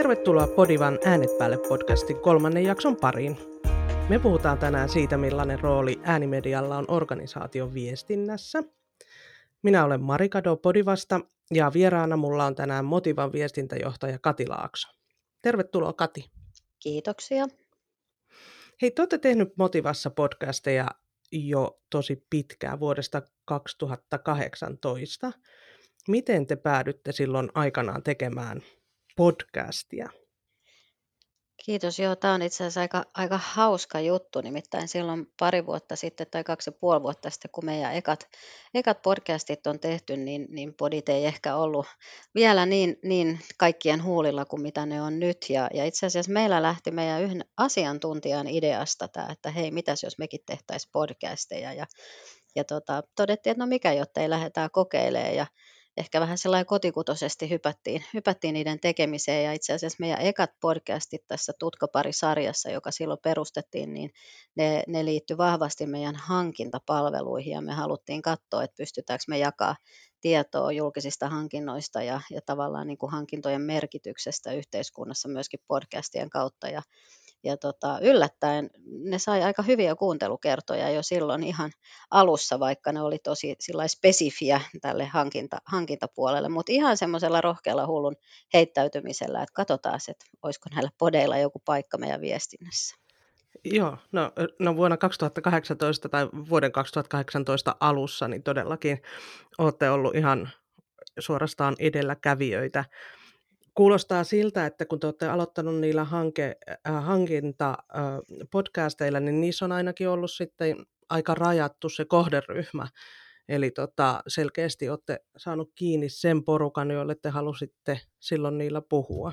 Tervetuloa Podivan Äänet päälle -podcastin 3. jakson pariin. Me puhutaan tänään siitä, millainen rooli äänimedialla on organisaation viestinnässä. Minä olen Mari Cadaut Podivasta ja vieraana mulla on tänään Motivan viestintäjohtaja Kati Laakso. Tervetuloa Kati. Kiitoksia. Hei, te olette tehnyt Motivassa podcasteja jo tosi pitkään, vuodesta 2018. Miten te päädytte silloin aikanaan tekemään podcastia? Kiitos. Joo, tämä on itse asiassa aika hauska juttu. Nimittäin silloin pari vuotta sitten tai 2,5 vuotta sitten, kun meidän ekat podcastit on tehty, niin podit ei ehkä ollut vielä niin kaikkien huulilla kuin mitä ne on nyt. Ja itse asiassa meillä lähti meidän yhden asiantuntijan ideasta tämä, että hei, mitäs jos mekin tehtäisiin podcasteja. Ja todettiin, että no mikä, jotta ei lähdetään kokeilemaan. Ja ehkä vähän sellainen kotikutoisesti hypättiin niiden tekemiseen, ja itse asiassa meidän ekat podcastit tässä Tutkapari-sarjassa, joka silloin perustettiin, niin ne liittyi vahvasti meidän hankintapalveluihin, ja me haluttiin katsoa, että pystytäänkö me jakamaan tietoa julkisista hankinnoista ja tavallaan niin kuin hankintojen merkityksestä yhteiskunnassa myöskin podcastien kautta, ja yllättäen ne sai aika hyviä kuuntelukertoja jo silloin ihan alussa, vaikka ne oli tosi spesifiä tälle hankintapuolelle, mutta ihan semmoisella rohkealla hullun heittäytymisellä, että katsotaan, että olisiko näillä podeilla joku paikka meidän viestinnässä. Joo, no vuonna 2018 tai vuoden 2018 alussa niin todellakin olette ollut ihan suorastaan edelläkävijöitä. Kuulostaa siltä, että kun te olette aloittanut niillä hankintapodcasteilla, niin niissä on ainakin ollut sitten aika rajattu se kohderyhmä. Eli selkeästi olette saanut kiinni sen porukan, joille te halusitte silloin niillä puhua.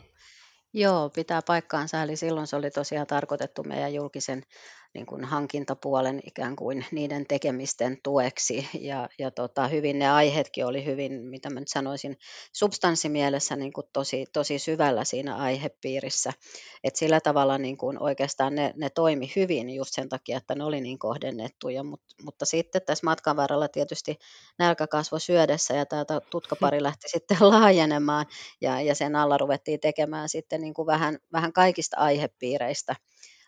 Joo, pitää paikkaansa. Eli silloin se oli tosiaan tarkoitettu meidän julkisen niin kuin hankintapuolen ikään kuin niiden tekemisten tueksi. Ja hyvin ne aiheetkin oli hyvin, mitä mä nyt sanoisin, substanssimielessä niin kuin tosi syvällä siinä aihepiirissä. Et sillä tavalla niin kuin oikeastaan ne toimi hyvin just sen takia, että ne oli niin kohdennettuja. Mutta sitten tässä matkan varrella tietysti nälkä kasvoi syödessä, ja tämä Tutkapari lähti sitten laajenemaan, ja sen alla ruvettiin tekemään sitten niin kuin vähän kaikista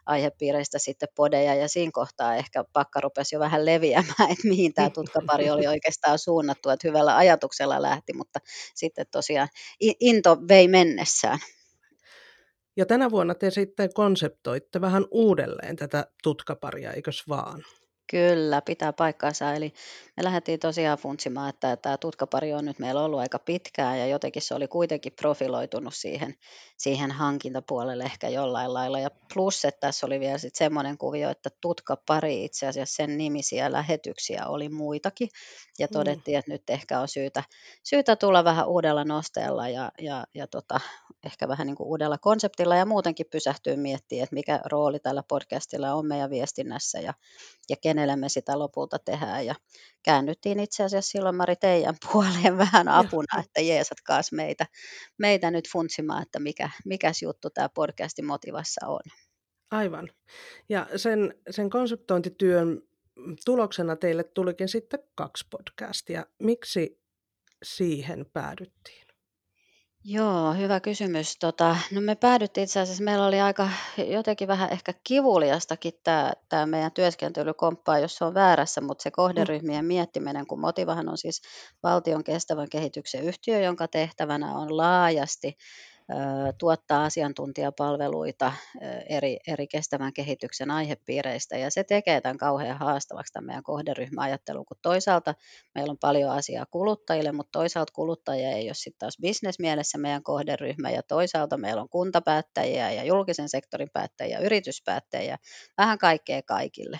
aihepiireistä sitten podeja, ja siinä kohtaa ehkä pakka rupesi jo vähän leviämään, että mihin tämä Tutkapari oli oikeastaan suunnattu, että hyvällä ajatuksella lähti, mutta sitten tosiaan into vei mennessään. Ja tänä vuonna te sitten konseptoitte vähän uudelleen tätä Tutkaparia, eikös vaan? Kyllä, pitää paikkaansa. Eli me lähdettiin tosiaan funtsimaan, että tämä Tutkapari on nyt meillä ollut aika pitkään, ja jotenkin se oli kuitenkin profiloitunut siihen hankintapuolelle ehkä jollain lailla. Ja plus, että tässä oli vielä sitten semmoinen kuvio, että Tutkapari, itse asiassa sen nimisiä lähetyksiä oli muitakin, ja todettiin, että nyt ehkä on syytä tulla vähän uudella nosteella ja ehkä vähän niin kuin uudella konseptilla, ja muutenkin pysähtyy miettimään, että mikä rooli tällä podcastilla on meidän viestinnässä ja kenelle me sitä lopulta tehdään, ja käännyttiin itse asiassa silloin, Mari, teidän puoleen vähän apuna, että jeesatkaas meitä nyt funtsimaan, että mikäs juttu tämä podcasti Motivassa on. Aivan. Ja sen konseptointityön tuloksena teille tulikin sitten 2 podcastia. Miksi siihen päädyttiin? Joo, hyvä kysymys. No me päädyttiin itse asiassa, meillä oli aika jotenkin vähän ehkä kivuliastakin tämä meidän työskentelykomppaa, jos se on väärässä, mutta se kohderyhmien miettiminen, kun Motivahan on siis valtion kestävän kehityksen yhtiö, jonka tehtävänä on laajasti tuottaa asiantuntijapalveluita eri kestävän kehityksen aihepiireistä, ja se tekee tämän kauhean haastavaksi tämän meidän kohderyhmäajattelun, kun toisaalta meillä on paljon asiaa kuluttajille, mutta toisaalta kuluttajia ei ole sitten taas bisnesmielessä meidän kohderyhmä, ja toisaalta meillä on kuntapäättäjiä ja julkisen sektorin päättäjiä, yrityspäättäjiä, vähän kaikkea kaikille.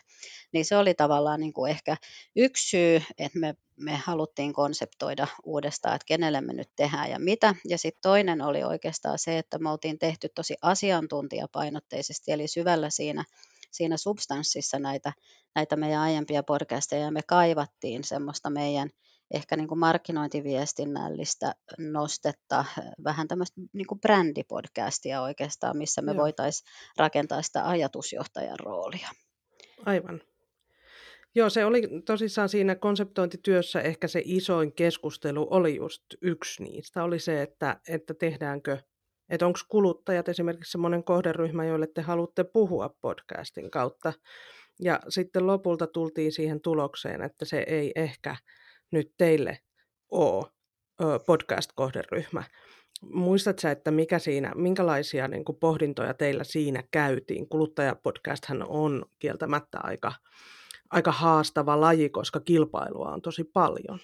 Niin se oli tavallaan niin kuin ehkä yksi syy, että me haluttiin konseptoida uudestaan, että kenelle me nyt tehdään ja mitä. Ja sitten toinen oli oikeastaan se, että me oltiin tehty tosi asiantuntijapainotteisesti, eli syvällä siinä substanssissa näitä meidän aiempia podcasteja, ja me kaivattiin semmoista meidän ehkä niin kuin markkinointiviestinnällistä nostetta, vähän tämmöistä niin kuin brändipodcastia oikeastaan, missä me voitaisiin rakentaa sitä ajatusjohtajan roolia. Aivan. Joo, se oli tosissaan siinä konseptointityössä ehkä se isoin keskustelu oli just yksi niistä. Oli se, että tehdäänkö Että onko kuluttajat esimerkiksi semmoinen kohderyhmä, joille te haluatte puhua podcastin kautta. Ja sitten lopulta tultiin siihen tulokseen, että se ei ehkä nyt teille ole podcast-kohderyhmä. Muistatko sä, että minkälaisia niin kuin pohdintoja teillä siinä käytiin? Kuluttajapodcasthan on kieltämättä aika haastava laji, koska kilpailua on tosi paljon.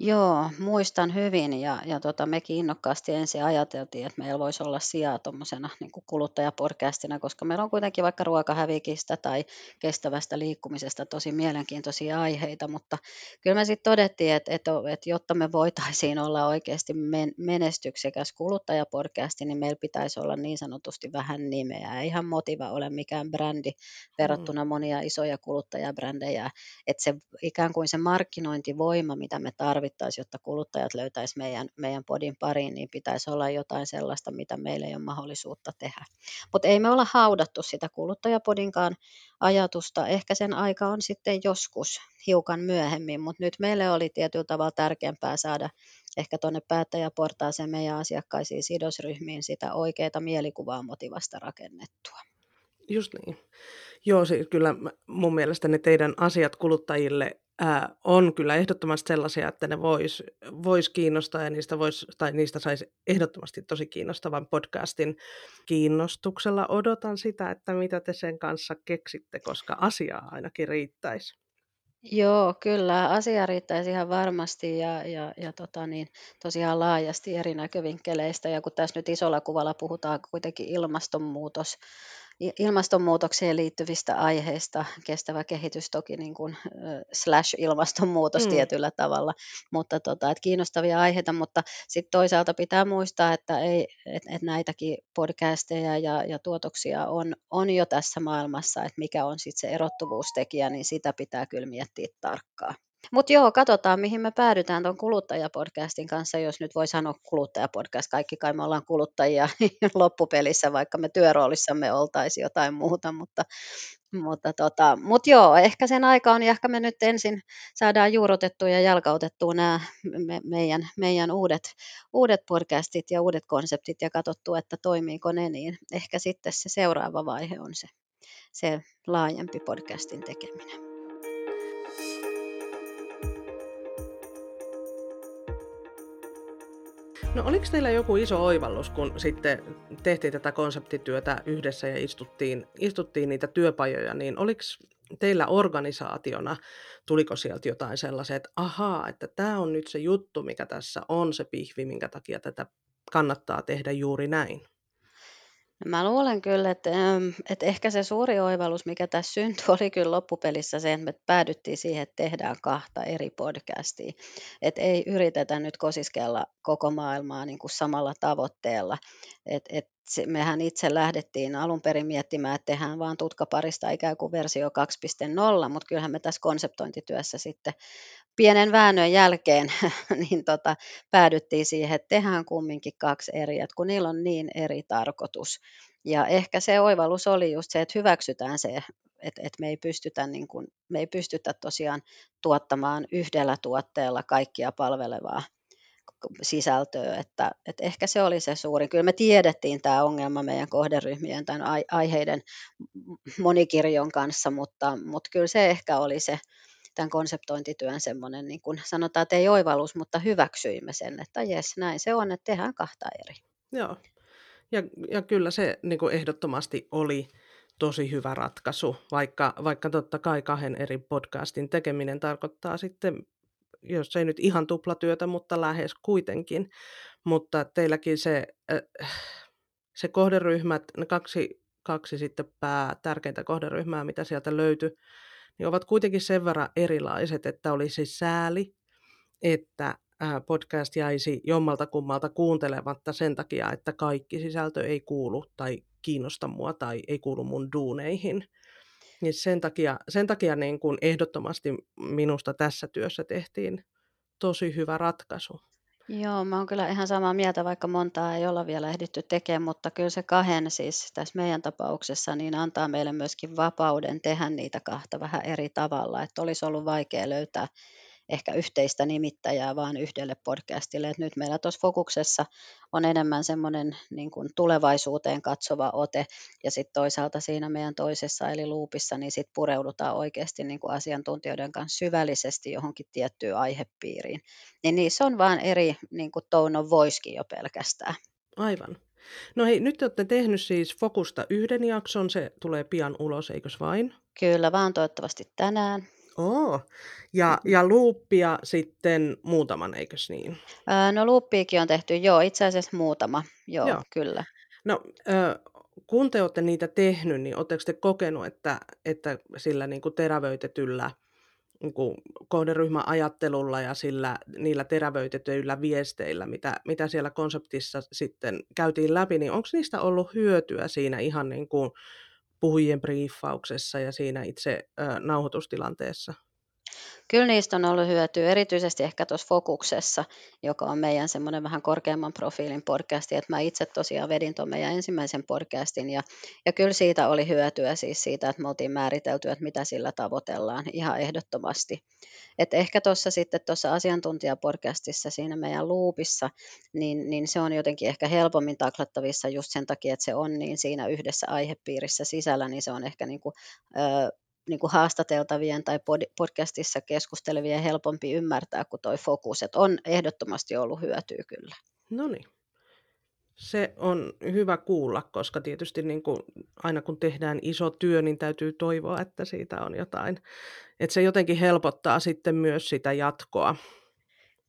Joo, muistan hyvin ja mekin innokkaasti ensin ajateltiin, että meillä voisi olla sijaa tuommoisena niin kuin kuluttajapodcastina, koska meillä on kuitenkin vaikka ruokahävikistä tai kestävästä liikkumisesta tosi mielenkiintoisia aiheita, mutta kyllä me sitten todettiin, että jotta me voitaisiin olla oikeasti menestyksekäs kuluttajapodcasti, niin meillä pitäisi olla niin sanotusti vähän nimeä. Eihän Motiva ole mikään brändi verrattuna monia isoja kuluttajabrändejä, että se ikään kuin se markkinointivoima, mitä me tarvittaisiin, jotta kuluttajat löytäisivät meidän podin pariin, niin pitäisi olla jotain sellaista, mitä meillä ei ole mahdollisuutta tehdä. Mutta ei me olla haudattu sitä kuluttajapodinkaan ajatusta. Ehkä sen aika on sitten joskus hiukan myöhemmin, mutta nyt meille oli tietyllä tavalla tärkeämpää saada ehkä tuonne päättäjäportaaseen meidän asiakkaisiin sidosryhmiin sitä oikeaa mielikuvaa Motivasta rakennettua. Just niin. Joo, siis kyllä mun mielestä ne teidän asiat kuluttajille on kyllä ehdottomasti sellaisia, että ne vois kiinnostaa ja niistä saisi ehdottomasti tosi kiinnostavan podcastin. Kiinnostuksella odotan sitä, että mitä te sen kanssa keksitte, koska asiaa ainakin riittäisi. Joo, kyllä. Asia riittäisi ihan varmasti ja tosiaan laajasti eri näkövinkkeleistä. Ja kun tässä nyt isolla kuvalla puhutaan kuitenkin ilmastonmuutokseen liittyvistä aiheista, kestävä kehitys toki niin kuin /ilmastonmuutos tietyllä tavalla, mutta että kiinnostavia aiheita, mutta sitten toisaalta pitää muistaa, että näitäkin podcasteja ja tuotoksia on jo tässä maailmassa, että mikä on sitten se erottuvuustekijä, niin sitä pitää kyllä miettiä tarkkaan. Mutta joo, katsotaan, mihin me päädytään tuon kuluttajapodcastin kanssa, jos nyt voi sanoa kuluttajapodcast. Kaikki kai me ollaan kuluttajia loppupelissä, vaikka me työroolissamme oltaisiin jotain muuta. Mutta joo, ehkä sen aika on, ja ehkä me nyt ensin saadaan juurrutettua ja jalkautettua nämä meidän uudet podcastit ja uudet konseptit ja katsottua, että toimiiko ne, niin ehkä sitten se seuraava vaihe on se laajempi podcastin tekeminen. No oliko teillä joku iso oivallus, kun sitten tehtiin tätä konseptityötä yhdessä ja istuttiin niitä työpajoja, niin oliko teillä organisaationa, tuliko sieltä jotain sellaisia, että ahaa, että tämä on nyt se juttu, mikä tässä on, se pihvi, minkä takia tätä kannattaa tehdä juuri näin? Mä luulen kyllä, että ehkä se suuri oivallus, mikä tässä syntyi, oli kyllä loppupelissä se, että me päädyttiin siihen, että tehdään 2 eri podcastia. Että ei yritetä nyt kosiskella koko maailmaa niin kuin samalla tavoitteella. Et mehän itse lähdettiin alun perin miettimään, että tehdään vaan Tutkaparista ikään kuin versio 2.0, mutta kyllähän me tässä konseptointityössä sitten pienen väännön jälkeen niin päädyttiin siihen, että tehdään kumminkin 2 eri, että kun niillä on niin eri tarkoitus. Ja ehkä se oivallus oli just se, että hyväksytään se, että me ei pystytä tosiaan tuottamaan yhdellä tuotteella kaikkia palvelevaa sisältöä, että ehkä se oli se suurin. Kyllä me tiedettiin tämä ongelma meidän kohderyhmien tai aiheiden monikirjon kanssa, mutta kyllä se ehkä oli se tämän konseptointityön semmoinen, niin kuin sanotaan, että ei oivallus, mutta hyväksyimme sen, että jes, näin se on, että tehdään 2 eri. Joo, ja kyllä se niin kuin ehdottomasti oli tosi hyvä ratkaisu, vaikka totta kai 2 eri podcastin tekeminen tarkoittaa sitten, jos ei nyt ihan tuplatyötä, mutta lähes kuitenkin, mutta teilläkin se kohderyhmät, ne kaksi sitten tärkeintä kohderyhmää, mitä sieltä löytyi, niin ovat kuitenkin sen verran erilaiset, että olisi sääli, että podcast jäisi jommalta kummalta kuuntelematta sen takia, että kaikki sisältö ei kuulu tai kiinnosta mua tai ei kuulu mun duuneihin. Niin sen takia niin kuin ehdottomasti minusta tässä työssä tehtiin tosi hyvä ratkaisu. Joo, mä oon kyllä ihan samaa mieltä, vaikka montaa ei olla vielä ehditty tekemään, mutta kyllä se 2 siis tässä meidän tapauksessa niin antaa meille myöskin vapauden tehdä niitä 2 vähän eri tavalla, että olisi ollut vaikea löytää ehkä yhteistä nimittäjää vaan yhdelle podcastille. Et nyt meillä tuossa Fokuksessa on enemmän semmoinen niin kuin tulevaisuuteen katsova ote, ja sitten toisaalta siinä meidän toisessa eli Luupissa niin sit pureudutaan oikeasti niin kuin asiantuntijoiden kanssa syvällisesti johonkin tiettyyn aihepiiriin. Niin niissä on vaan eri niin kuin tone of voicekin jo pelkästään. Aivan. No hei, nyt te olette tehnyt siis Fokusta yhden jakson, se tulee pian ulos, eikös vain? Kyllä vaan, toivottavasti tänään. Ja Luupia sitten muutaman, eikös niin? No Luupiakin on tehty, joo, itse asiassa muutama, joo. Kyllä. No kun te olette niitä tehnyt, niin oletteko te kokenut, että sillä niin kuin terävöitetyllä kohderyhmän ajattelulla ja niillä terävöitetyillä viesteillä, mitä siellä konseptissa sitten käytiin läpi, niin onko niistä ollut hyötyä siinä ihan niin kuin puhujien briefauksessa ja siinä itse nauhoitustilanteessa? Kyllä niistä on ollut hyötyä, erityisesti ehkä tuossa Fokuksessa, joka on meidän semmoinen vähän korkeamman profiilin podcasti, että mä itse tosiaan vedin tuon meidän ensimmäisen podcastin, ja kyllä siitä oli hyötyä siis siitä, että me oltiin määritelty, että mitä sillä tavoitellaan ihan ehdottomasti. Et ehkä tuossa sitten tuossa asiantuntijapodcastissa siinä meidän Luupissa, niin se on jotenkin ehkä helpommin taklattavissa just sen takia, että se on niin siinä yhdessä aihepiirissä sisällä, niin se on ehkä niin kuin haastateltavien tai podcastissa keskustelevien helpompi ymmärtää kuin toi Fokus, että on ehdottomasti ollut hyötyä kyllä. No niin, se on hyvä kuulla, koska tietysti niin kuin aina kun tehdään iso työ, niin täytyy toivoa, että siitä on jotain, että se jotenkin helpottaa sitten myös sitä jatkoa.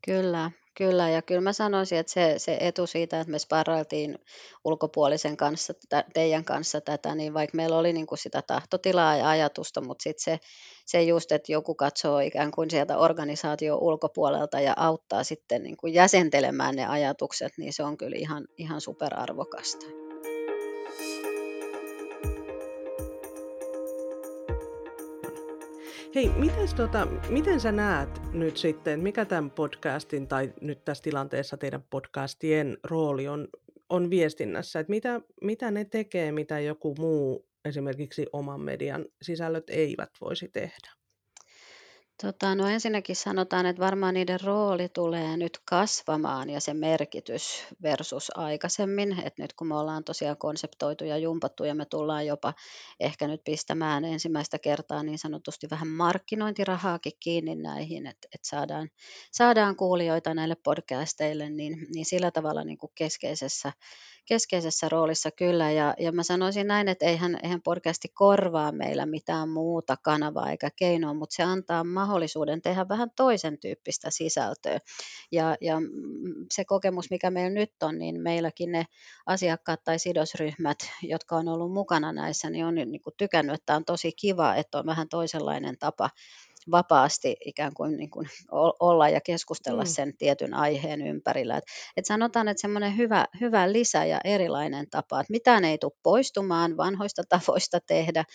Kyllä, ja kyllä mä sanoisin, että se etu siitä, että me sparrailtiin ulkopuolisen kanssa, teidän kanssa tätä, niin vaikka meillä oli niin kuin sitä tahtotilaa ja ajatusta, mutta sitten se just, että joku katsoo ikään kuin sieltä organisaation ulkopuolelta ja auttaa sitten niin kuin jäsentelemään ne ajatukset, niin se on kyllä ihan superarvokasta. Hei, miten sä näet nyt sitten, mikä tämän podcastin tai nyt tässä tilanteessa teidän podcastien rooli on viestinnässä? Että mitä ne tekee, mitä joku muu, esimerkiksi oman median sisällöt eivät voisi tehdä? No ensinnäkin sanotaan, että varmaan niiden rooli tulee nyt kasvamaan ja se merkitys versus aikaisemmin, että nyt kun me ollaan tosiaan konseptoitu ja jumpattu ja me tullaan jopa ehkä nyt pistämään ensimmäistä kertaa niin sanotusti vähän markkinointirahaakin kiinni näihin, että saadaan kuulijoita näille podcasteille, niin sillä tavalla niin kuin keskeisessä roolissa kyllä, ja mä sanoisin näin, että eihän podcasti korvaa meillä mitään muuta kanavaa eikä keinoa, mutta se antaa mahdollisuuden tehdä vähän toisen tyyppistä sisältöä, ja se kokemus, mikä meillä nyt on, niin meilläkin ne asiakkaat tai sidosryhmät, jotka on ollut mukana näissä, niin on niin kuin tykännyt, että on tosi kiva, että on vähän toisenlainen tapa vapaasti ikään kuin, olla ja keskustella sen tietyn aiheen ympärillä. Et sanotaan, että semmoinen hyvä lisä ja erilainen tapa, että mitään ei tule poistumaan vanhoista tavoista tehdä,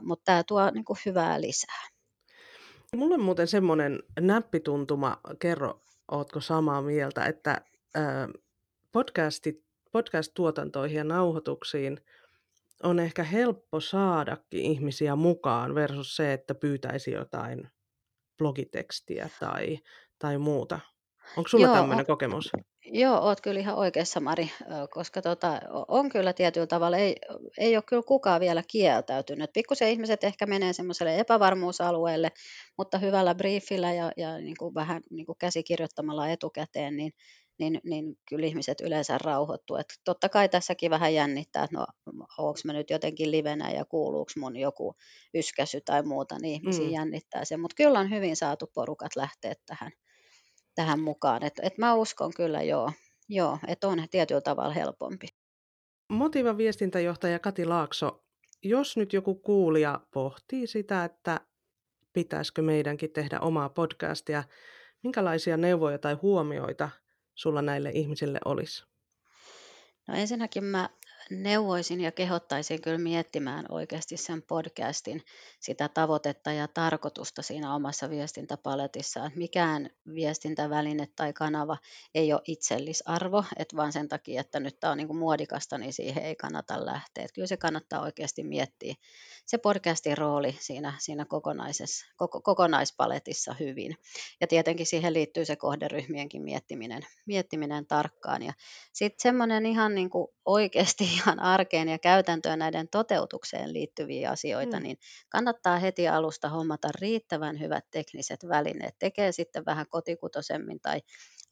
mutta tämä tuo niin kuin hyvää lisää. Mulla on muuten semmoinen näppituntuma, kerro, ootko samaa mieltä, että podcast-tuotantoihin ja nauhoituksiin on ehkä helppo saadakin ihmisiä mukaan versus se, että pyytäisi jotain blogitekstiä tai muuta. Onko sulla tämmöinen kokemus? Joo, oot kyllä ihan oikeassa, Mari, koska on kyllä tietyllä tavalla, ei ole kyllä kukaan vielä kieltäytynyt. Pikkusen ihmiset ehkä menee semmoiselle epävarmuusalueelle, mutta hyvällä briefillä ja niin kuin vähän niin kuin käsikirjoittamalla etukäteen, niin kyllä ihmiset yleensä rauhoittuu. Et totta kai tässäkin vähän jännittää, että onko mä nyt jotenkin livenä ja kuuluuko mun joku yskäsy tai muuta, niin ihmisiä jännittää se. Mutta kyllä on hyvin saatu porukat lähteä tähän mukaan. Et mä uskon kyllä joo, että on tietyllä tavalla helpompi. Motiva viestintäjohtaja Kati Laakso, jos nyt joku kuulija pohtii sitä, että pitäisikö meidänkin tehdä omaa podcastia, minkälaisia neuvoja tai huomioita sulla näille ihmisille olisi? No ensinnäkin mä neuvoisin ja kehottaisin kyllä miettimään oikeasti sen podcastin sitä tavoitetta ja tarkoitusta siinä omassa viestintäpaletissa, että mikään viestintäväline tai kanava ei ole itsellisarvo, että vaan sen takia, että nyt tämä on niin kuin muodikasta, niin siihen ei kannata lähteä. Että kyllä se kannattaa oikeasti miettiä se podcastin rooli siinä kokonaispaletissa hyvin. Ja tietenkin siihen liittyy se kohderyhmienkin miettiminen tarkkaan. Ja sitten semmoinen ihan niin kuin oikeasti ihan arkeen ja käytäntöön näiden toteutukseen liittyviä asioita, niin kannattaa heti alusta hommata riittävän hyvät tekniset välineet. Tekee sitten vähän kotikutoisemmin tai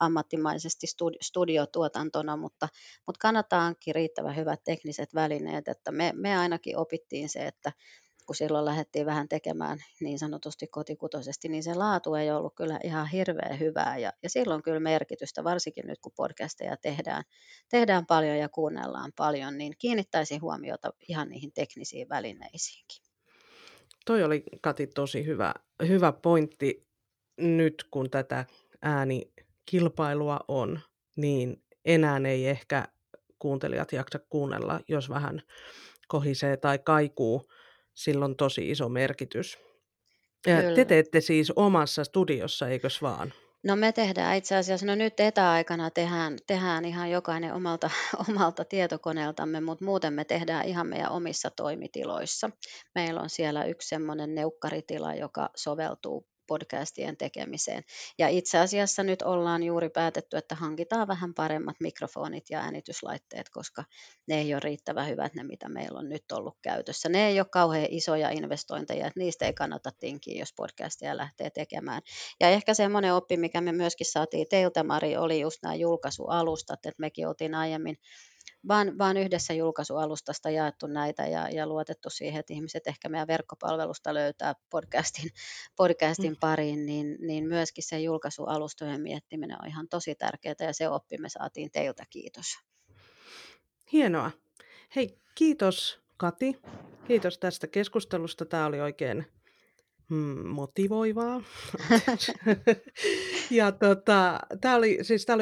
ammattimaisesti studiotuotantona, mutta kannattaa hankkia riittävän hyvät tekniset välineet, että me ainakin opittiin se, että kun silloin lähdettiin vähän tekemään niin sanotusti kotikutoisesti, niin se laatu ei ollut kyllä ihan hirveän hyvää. Ja sillä on kyllä merkitystä, varsinkin nyt kun podcasteja tehdään paljon ja kuunnellaan paljon, niin kiinnittäisin huomiota ihan niihin teknisiin välineisiinkin. Toi oli, Kati, tosi hyvä pointti nyt, kun tätä äänikilpailua on, niin enää ei ehkä kuuntelijat jaksa kuunnella, jos vähän kohisee tai kaikuu. Sillä on tosi iso merkitys. Ja te teette siis omassa studiossa, eikös vaan? No me tehdään itse asiassa, no nyt etäaikana tehdään ihan jokainen omalta tietokoneeltamme, mutta muuten me tehdään ihan meidän omissa toimitiloissa. Meillä on siellä yksi semmoinen neukkaritila, joka soveltuu podcastien tekemiseen. Ja itse asiassa nyt ollaan juuri päätetty, että hankitaan vähän paremmat mikrofonit ja äänityslaitteet, koska ne ei ole riittävän hyvät ne, mitä meillä on nyt ollut käytössä. Ne ei ole kauhean isoja investointeja, että niistä ei kannata tinkiä, jos podcastia lähtee tekemään. Ja ehkä semmoinen oppi, mikä me myöskin saatiin teiltä, Mari, oli just nämä julkaisualustat, että mekin oltiin aiemmin vaan yhdessä julkaisualustasta jaettu näitä ja luotettu siihen, että ihmiset ehkä meidän verkkopalvelusta löytää podcastin pariin, niin myöskin se julkaisualustojen miettiminen on ihan tosi tärkeää, ja se oppi me saatiin teiltä, kiitos. Hienoa. Hei, kiitos Kati, kiitos tästä keskustelusta, tämä oli oikein motivoivaa. Ja tämä oli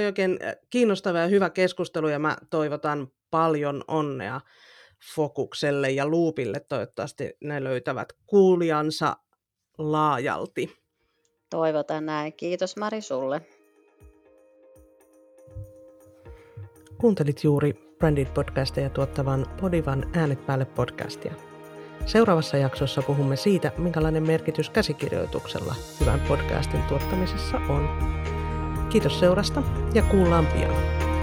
oikein kiinnostava ja hyvä keskustelu, ja mä toivotan paljon onnea Fokukselle ja Luupille. Toivottavasti ne löytävät kuulijansa laajalti. Toivotan näin. Kiitos, Mari, sulle. Kuuntelit juuri Branded Podcasteja tuottavan Podivan Äänet päälle -podcastia. Seuraavassa jaksossa puhumme siitä, minkälainen merkitys käsikirjoituksella hyvän podcastin tuottamisessa on. Kiitos seurasta ja kuullaan pian.